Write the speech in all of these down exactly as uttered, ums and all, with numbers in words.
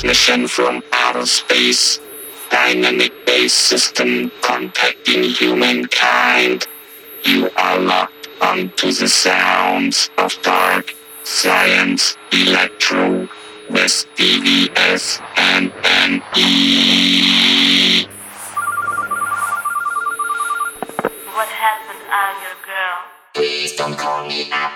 transmission from outer space. Dynamik Bass System contacting humankind. You are locked onto the sounds of Dark Science Electro with D V S N M E. What happened, I'm your girl? Please don't call me up.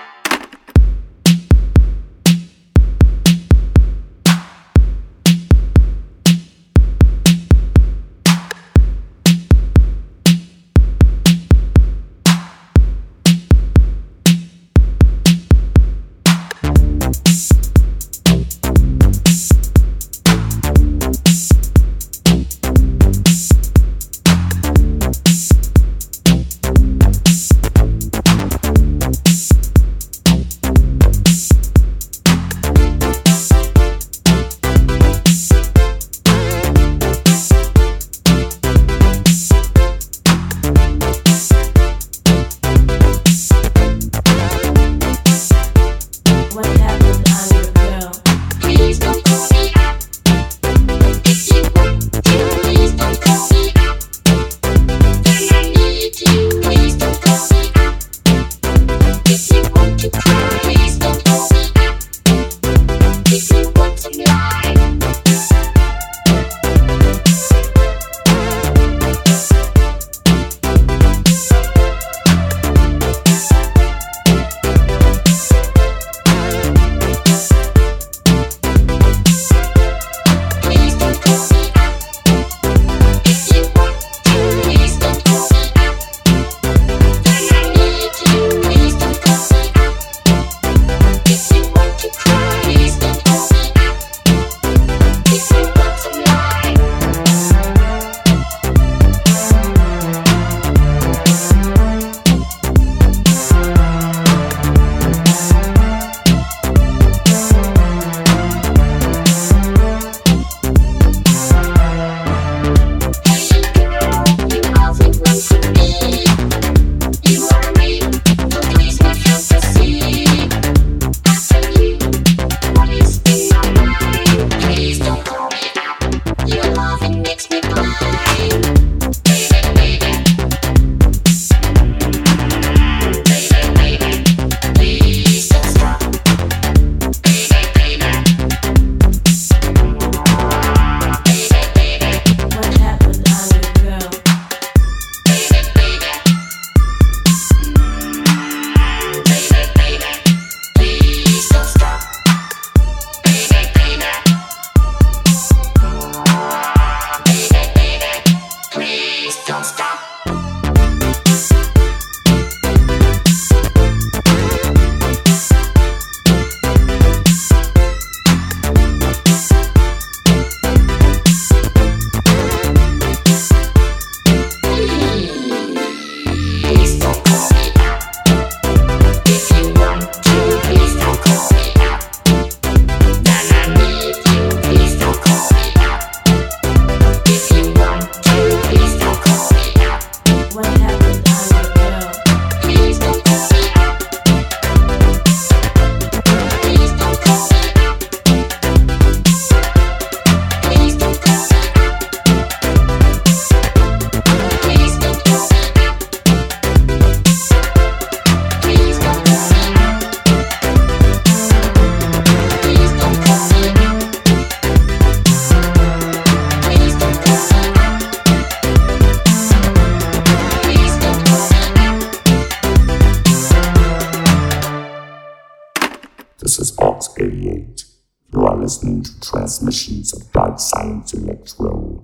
Listening to transmissions of Dark Science Electro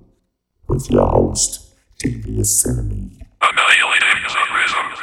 with your host, D V S N M E. Annihilating the rhythm.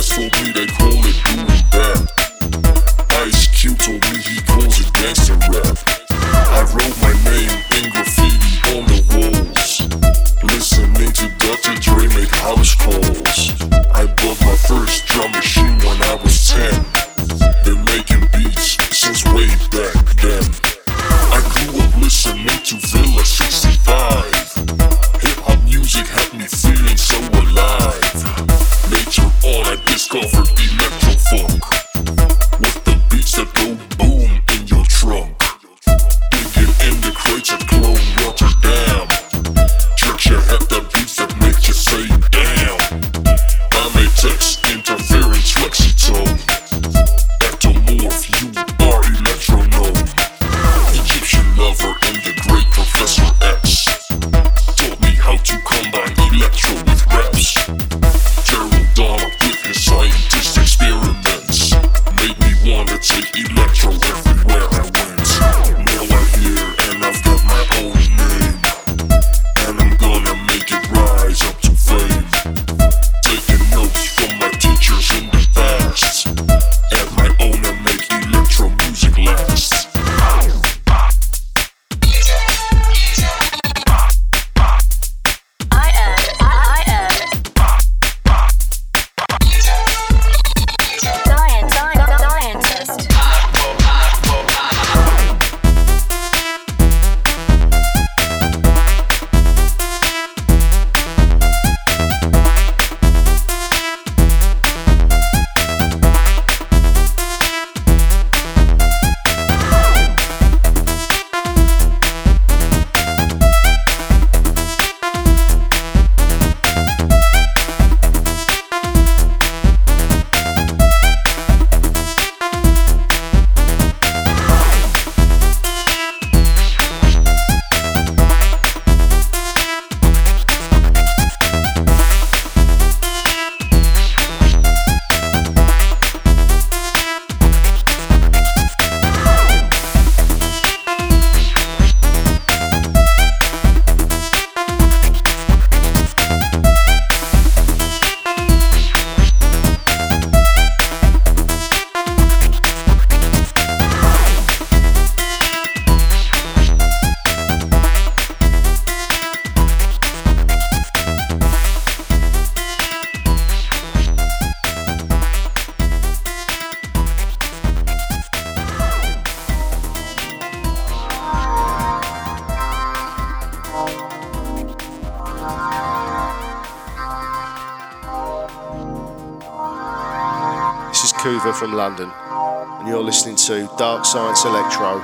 S O B, they call it Dewey Rap. Ice Cube told me he calls it gangsta rap. I wrote my name in graffiti on the walls, listening to Doctor Dre make house calls. I bought my first drum machine when I was ten. Been making beats since way back then. I grew up listening to Villa sixty-five. Hip-hop music had me feeling so alive. Later on I discovered electro-funk, with the beats that go boom in your trunk. Digging in the crates at Cologne, Rotterdam. Check your head, the beats that make you say damn. I made text, interference, flexitone, ectomorph, you are electronome. Egyptian lover and the great Professor X taught me how to combine electro with raps. With his scientist experiments, made me wanna take electro everywhere I went. Now I'm here and I've got my own name, and I'm gonna make it rise up to fame. Taking notes from my teachers in the past, add my own and make electro music last. From London, and you're listening to Dark Science Electro.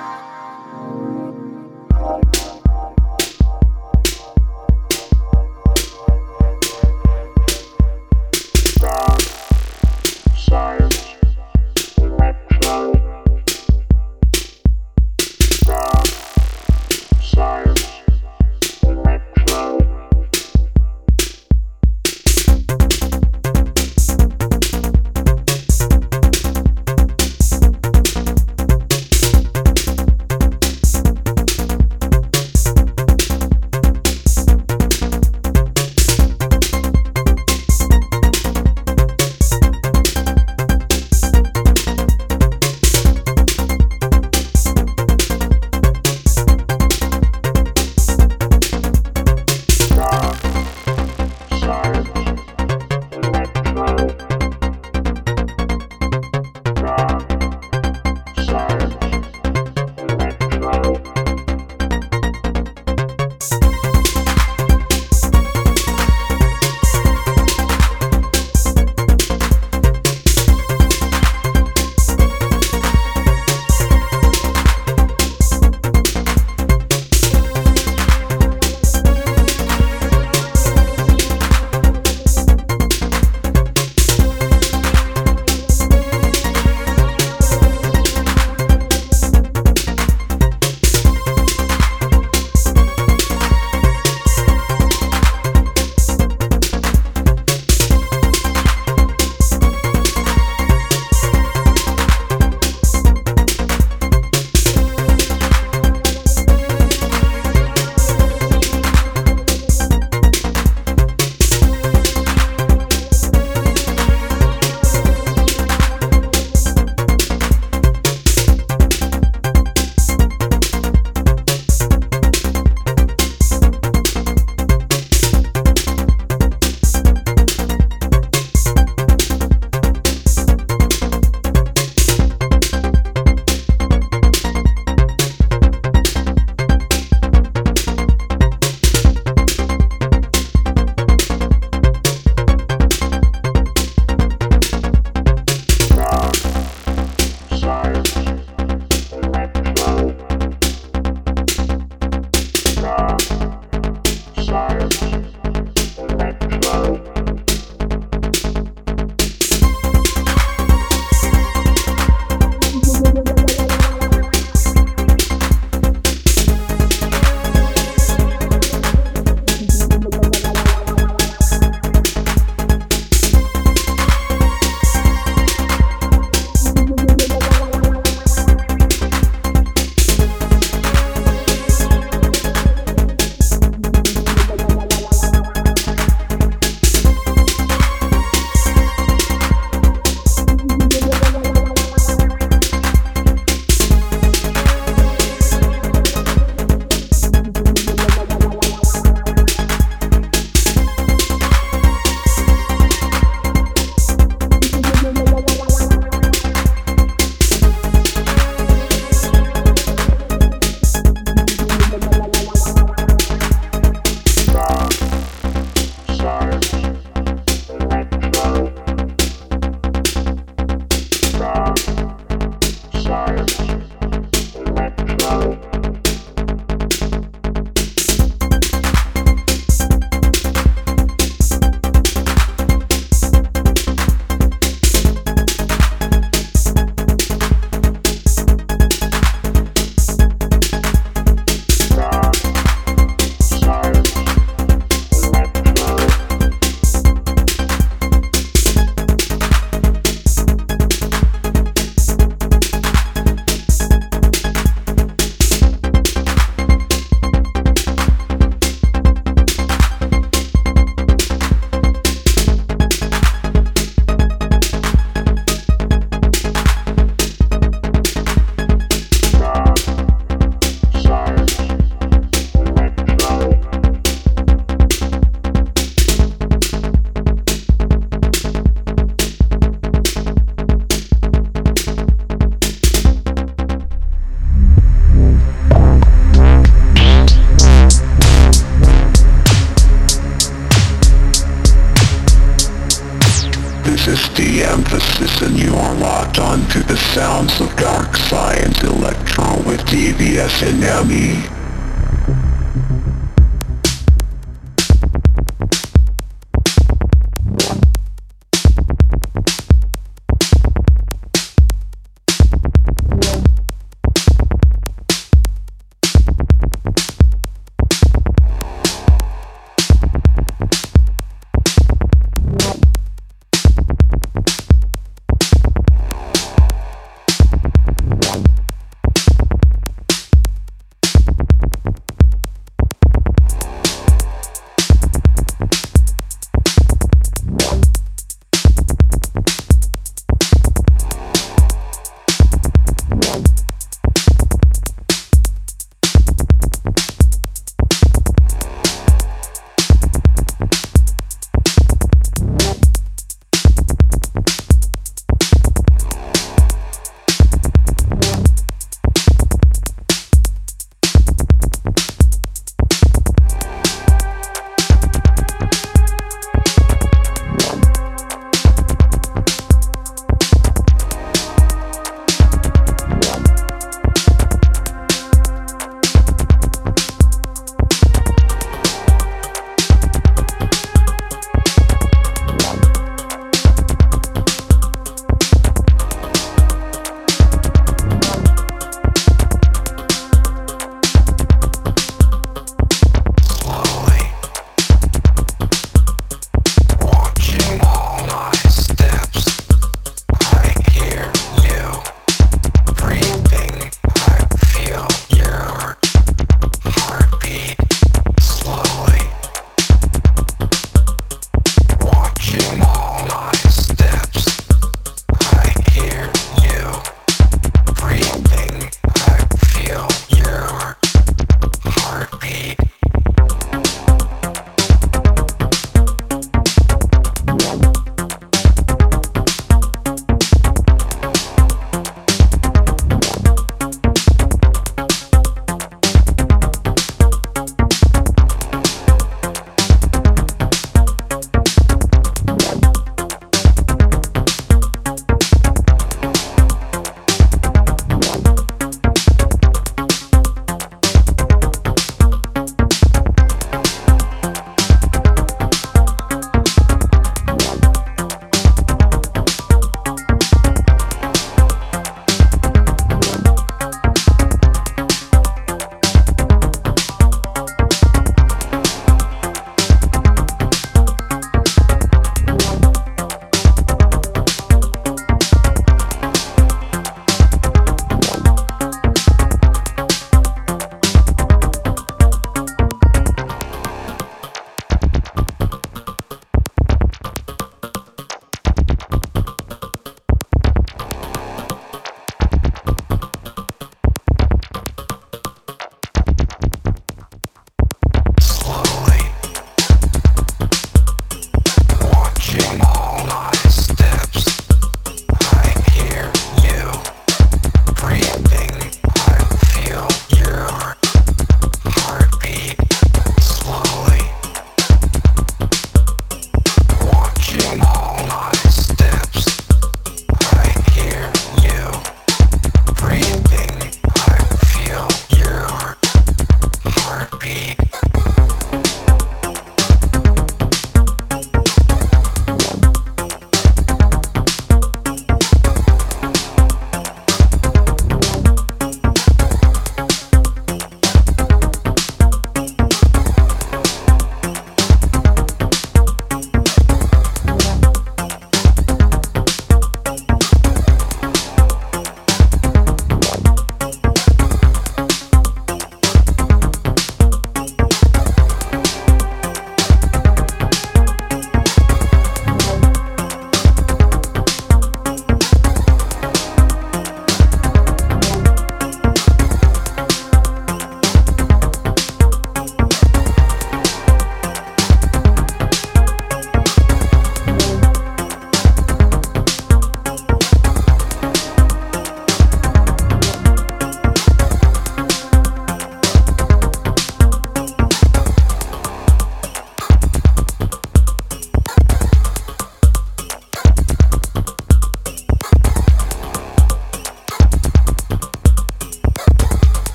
This is de-emphasis and you are locked on to the sounds of Dark Science Electro with D V S N M E.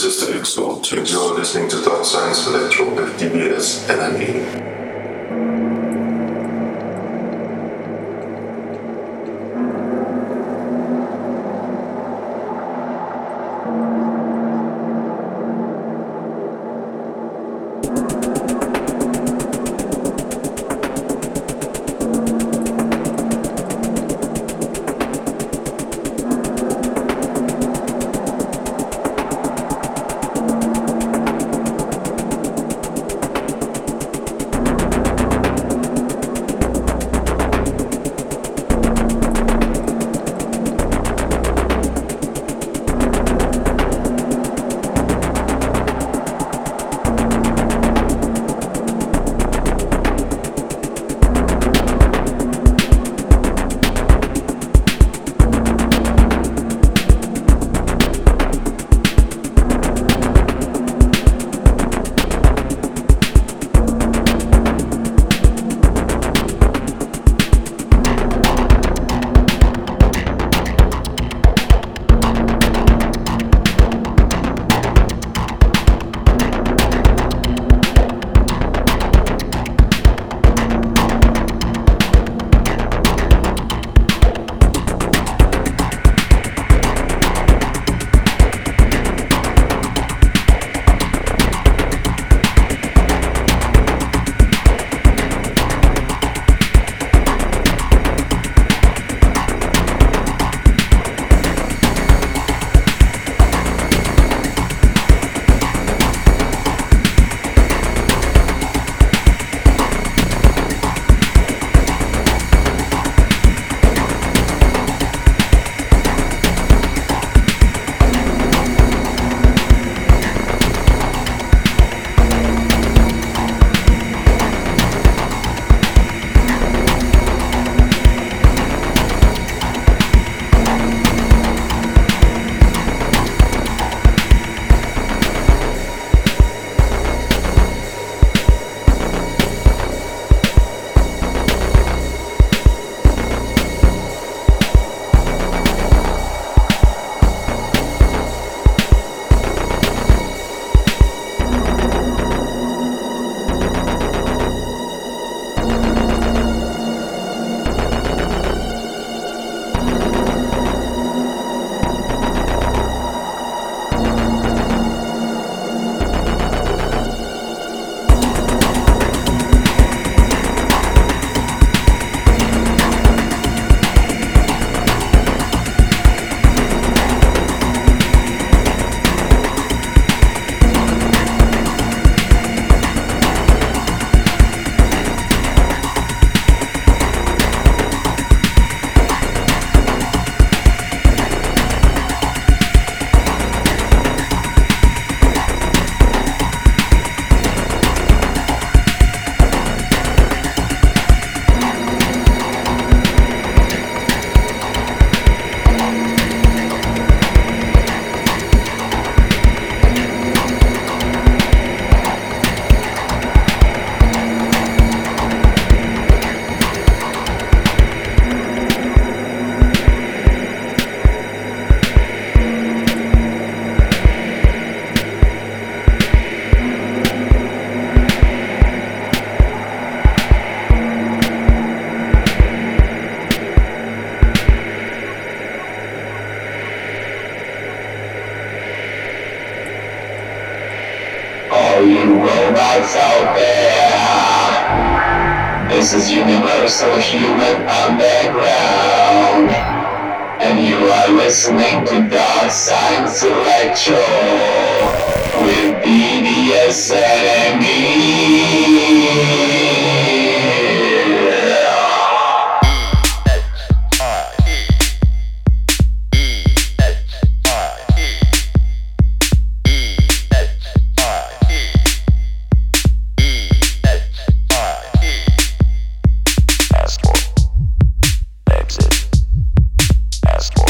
This is the Exo Tricks. You're listening to Dark Science Electro with D V S N M E. Passport.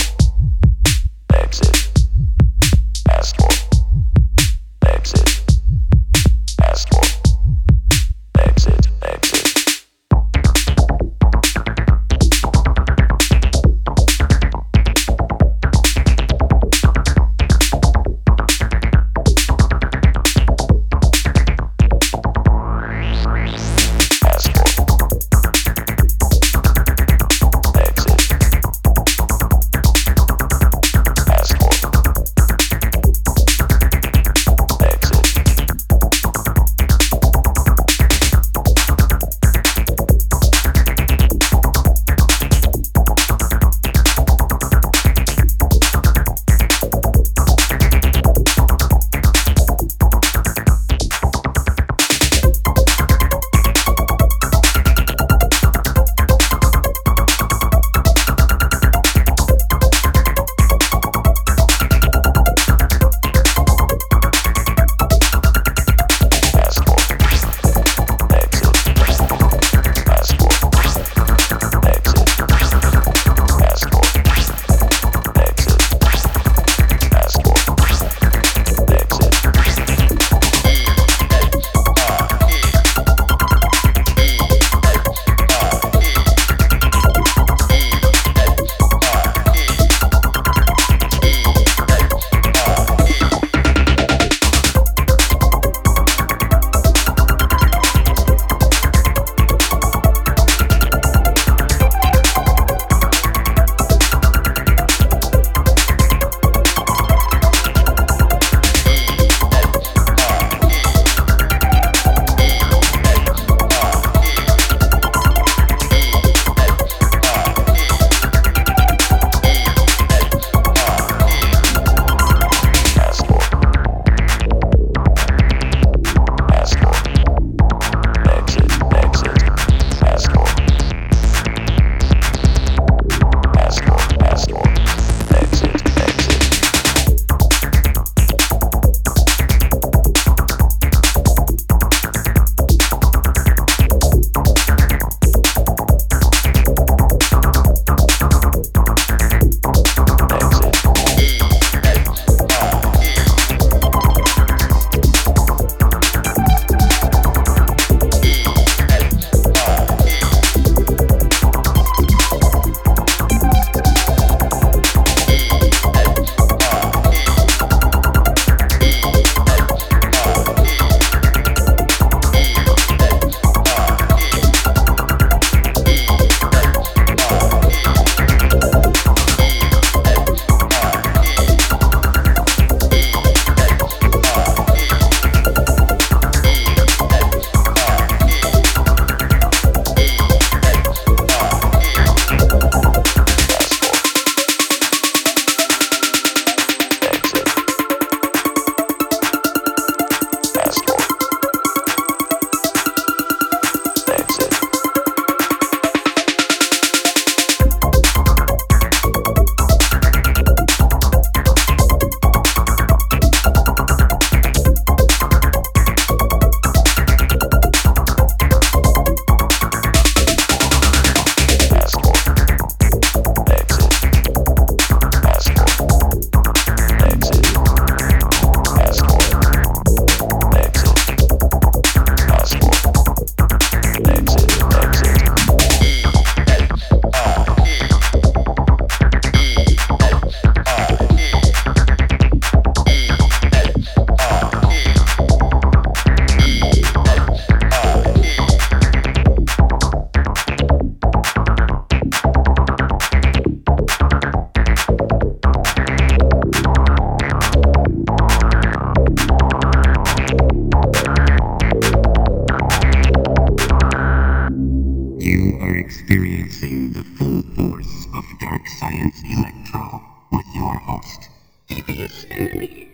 is Henry,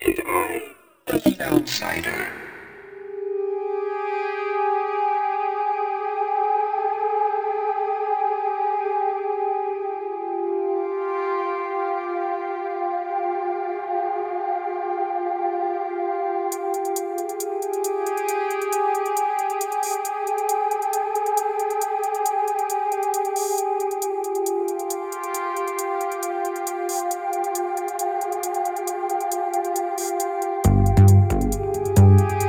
and I am the outsider. Thank you.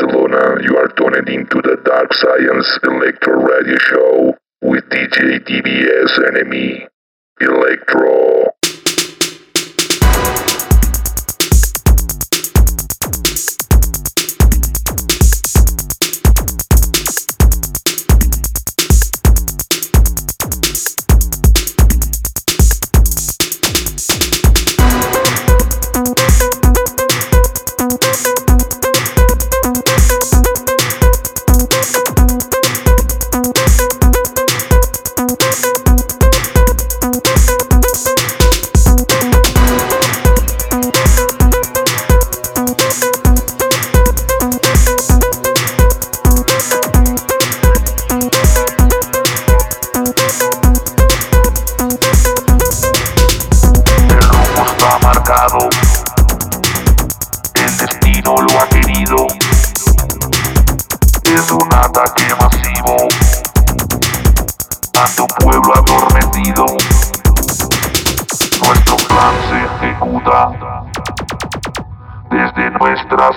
Barcelona, you are tuned into the Dark Science Electro Radio Show with D J D V S N M E. Electro.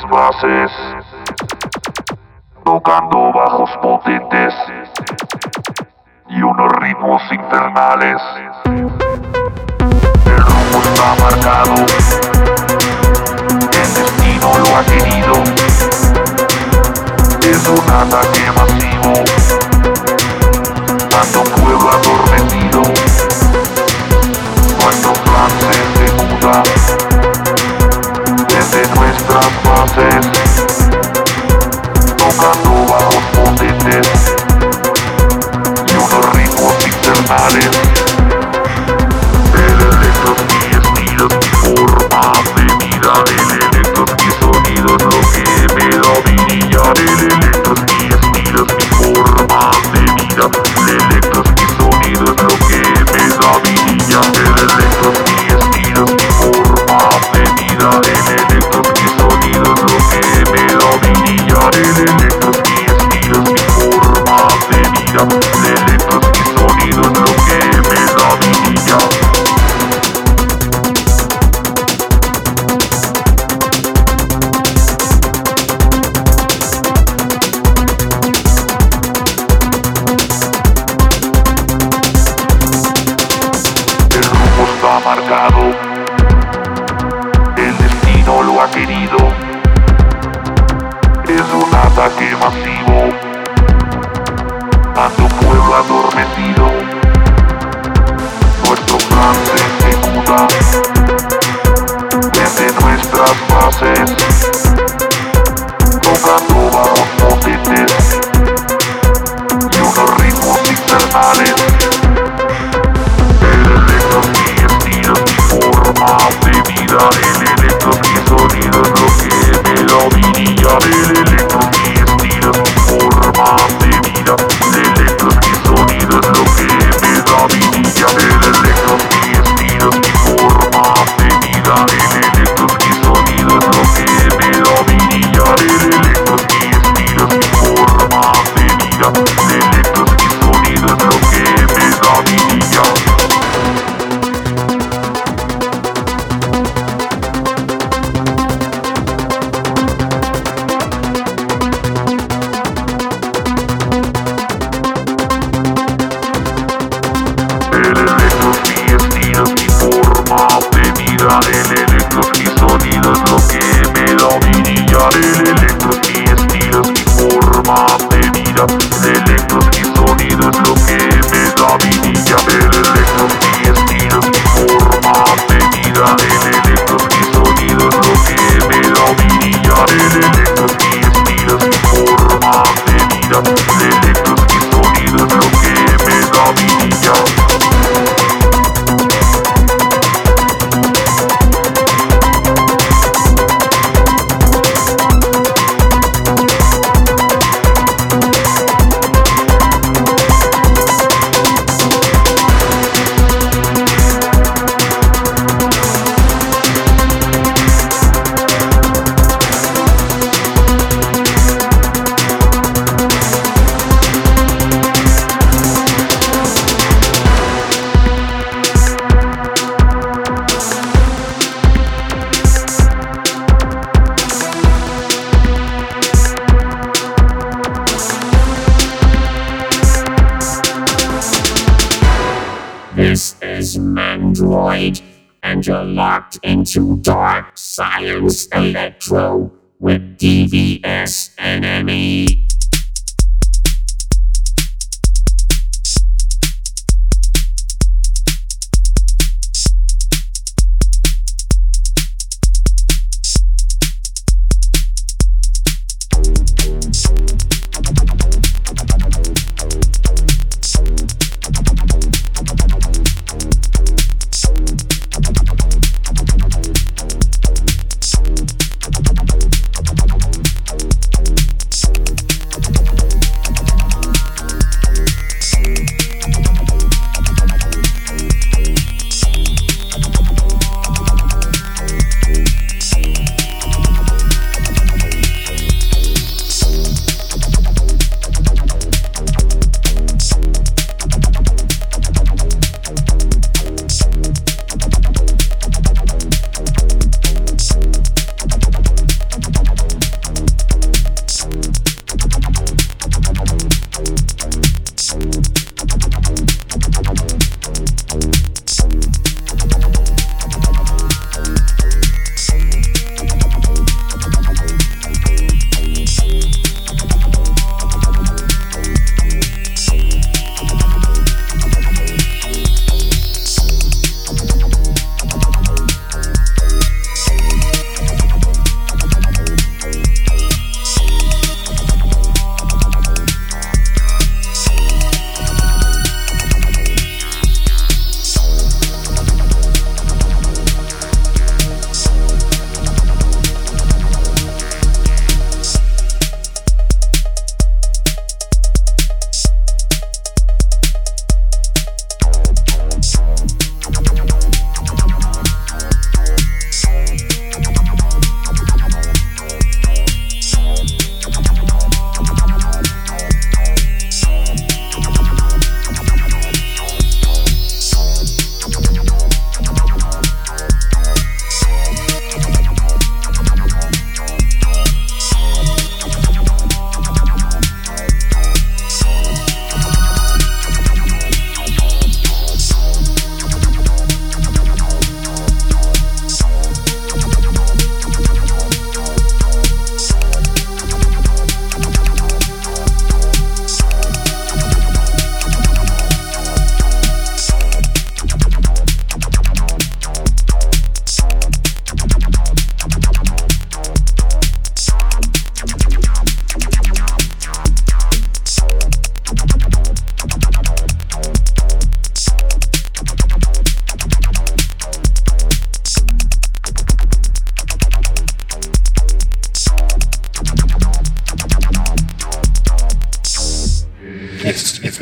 Bases, tocando bajos potentes y unos ritmos infernales. El rumbo está marcado, el destino lo ha querido. Es un ataque masivo, tanto pueblo adormecido. Nuestro plan se ejecuta desde nuestras bases, tocando bajos potentes y unos ritmos infernales. El electro es mi estilo, mi forma de vida. El electro es mi sonido, es lo que me da brillar. El electro es mi estilo, es mi forma de vida. El electro es mi sonido, es lo que me da brillar. El electro es mi estilo, es mi forma de vida. El electro es mi sonido, es lo que me da brillar. El electro es mi estilo, es mi forma de vida. El electro es mi sonido, es lo que me da brillar. Masivo, tanto pueblo adormecido, nuestro plan se ejecuta desde nuestras bases, tocando bajos potentes y unos ritmos infernales. El electro es mi estilo, es mi forma de vida. El electro es mi sonido, es lo que me da brillar. El electro es mi forma de vida, el electro es mi sonido, es lo que is an android, and you're locked into Dark Science Electro with D V S N M E.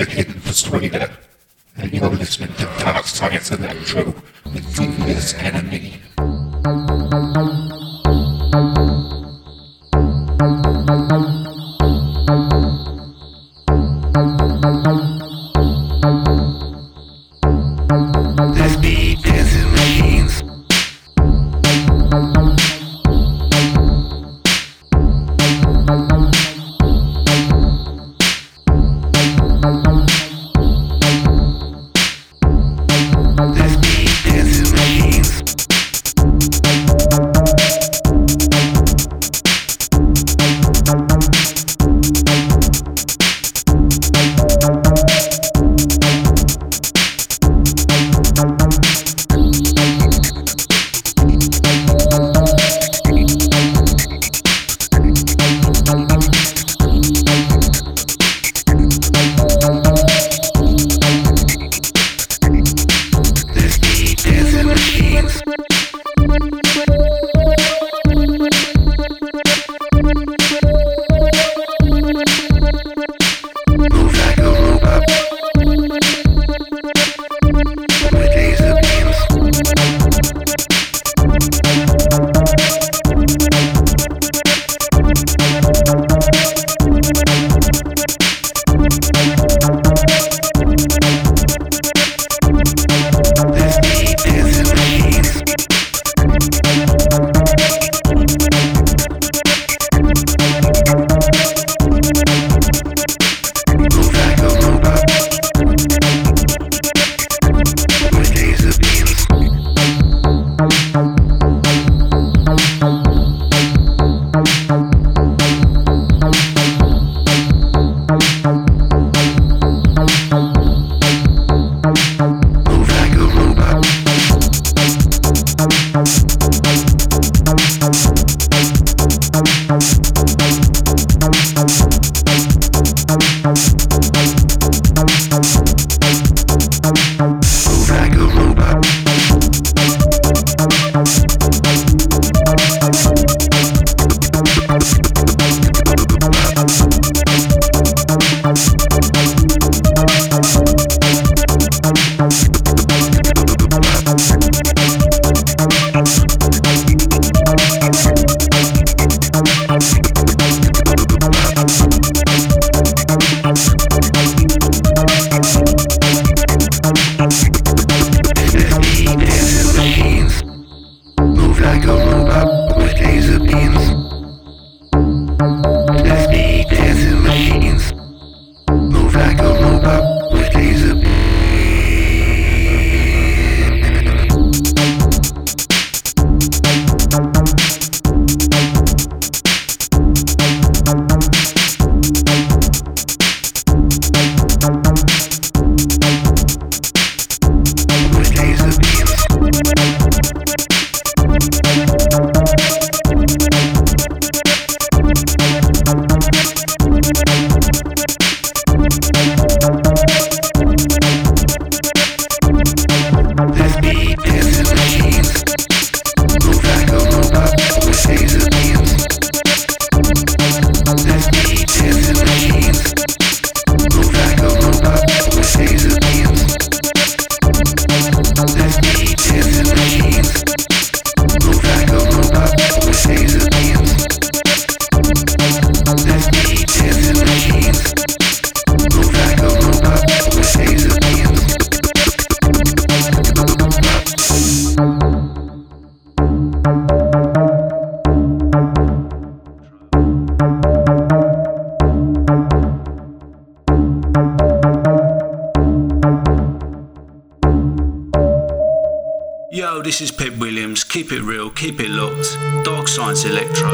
This beat is in my jeans. Yo, this is Pip Williams. Keep it real, keep it locked. Dark Science Electro.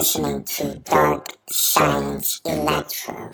listening to Dark Science Electro.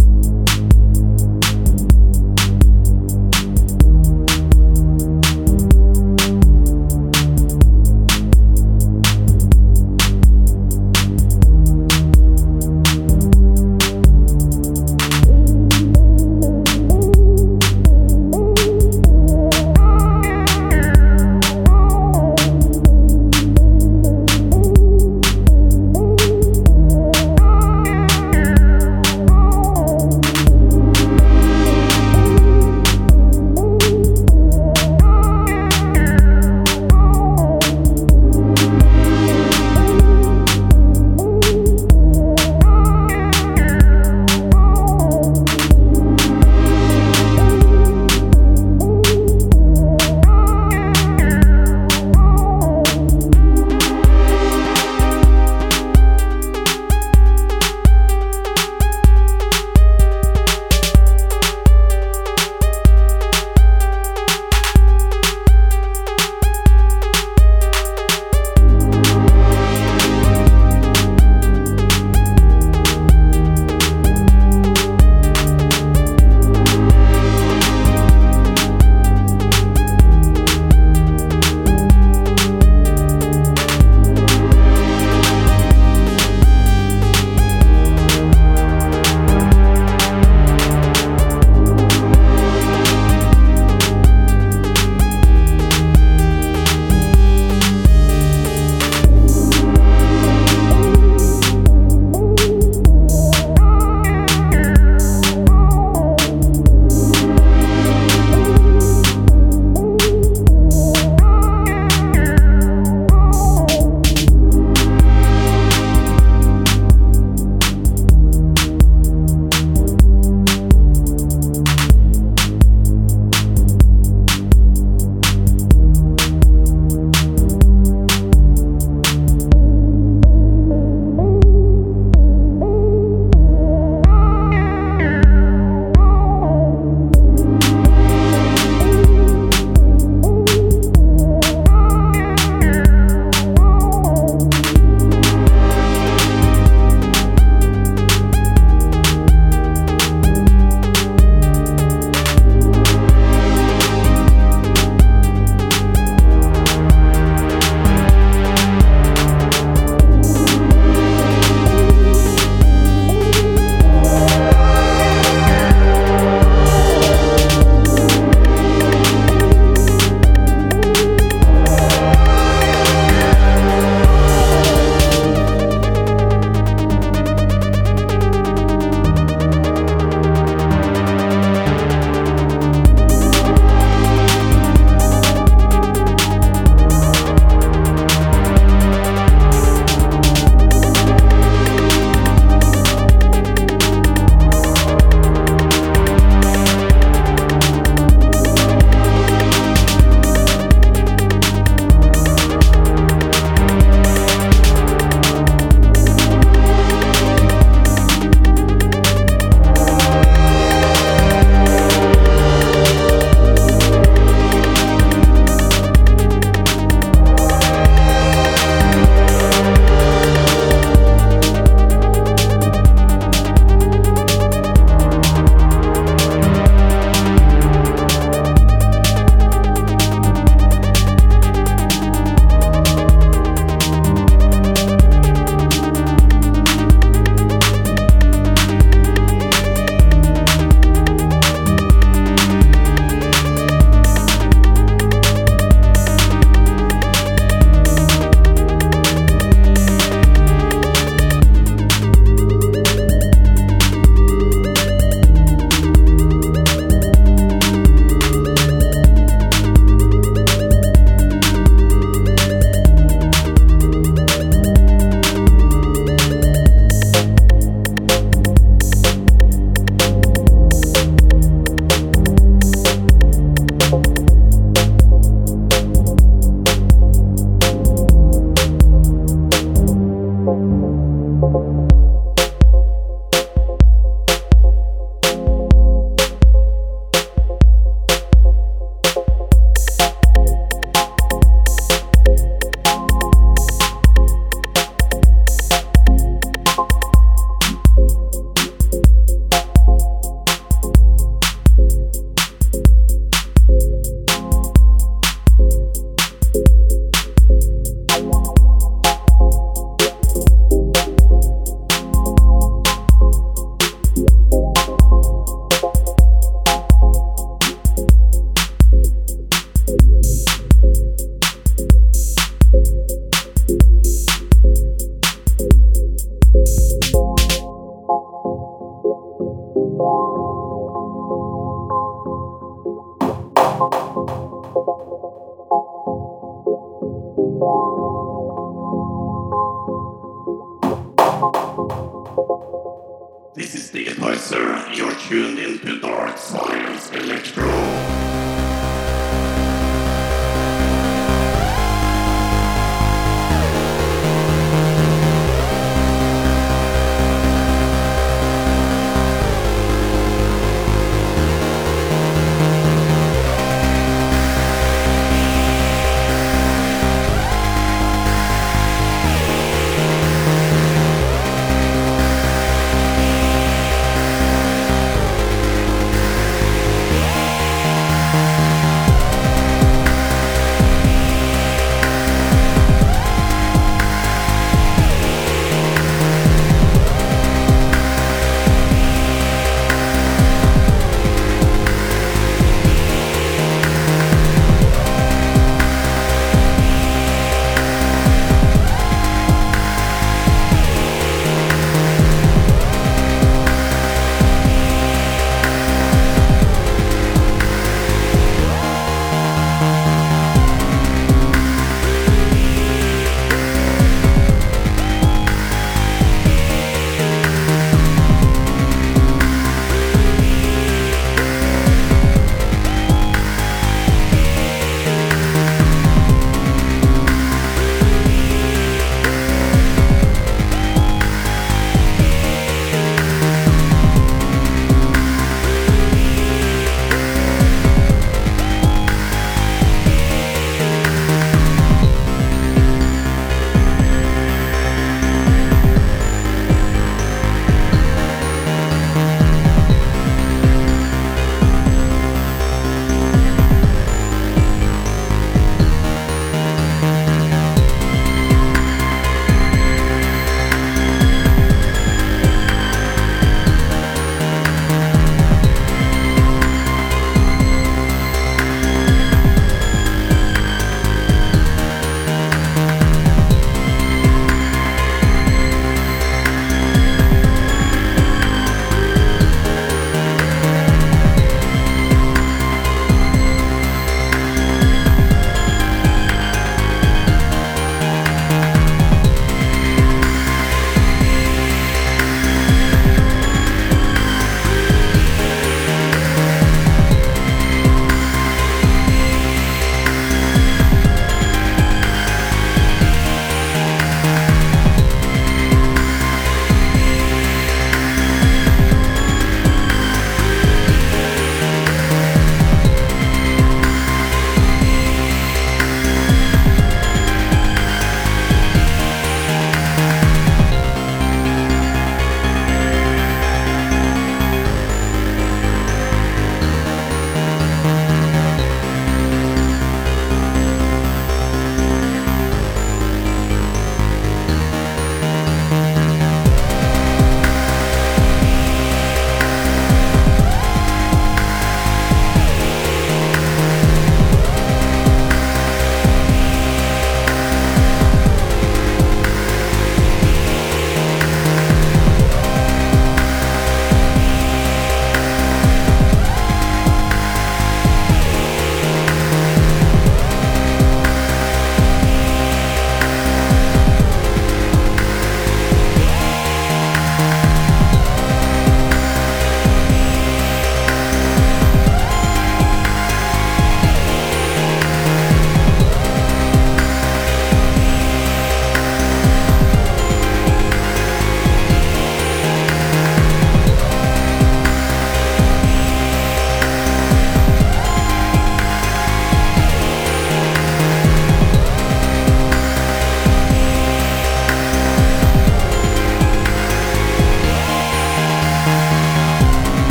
This is the advisor. You're tuned into Dark Science Electro. Yeah.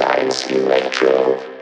Science Electro.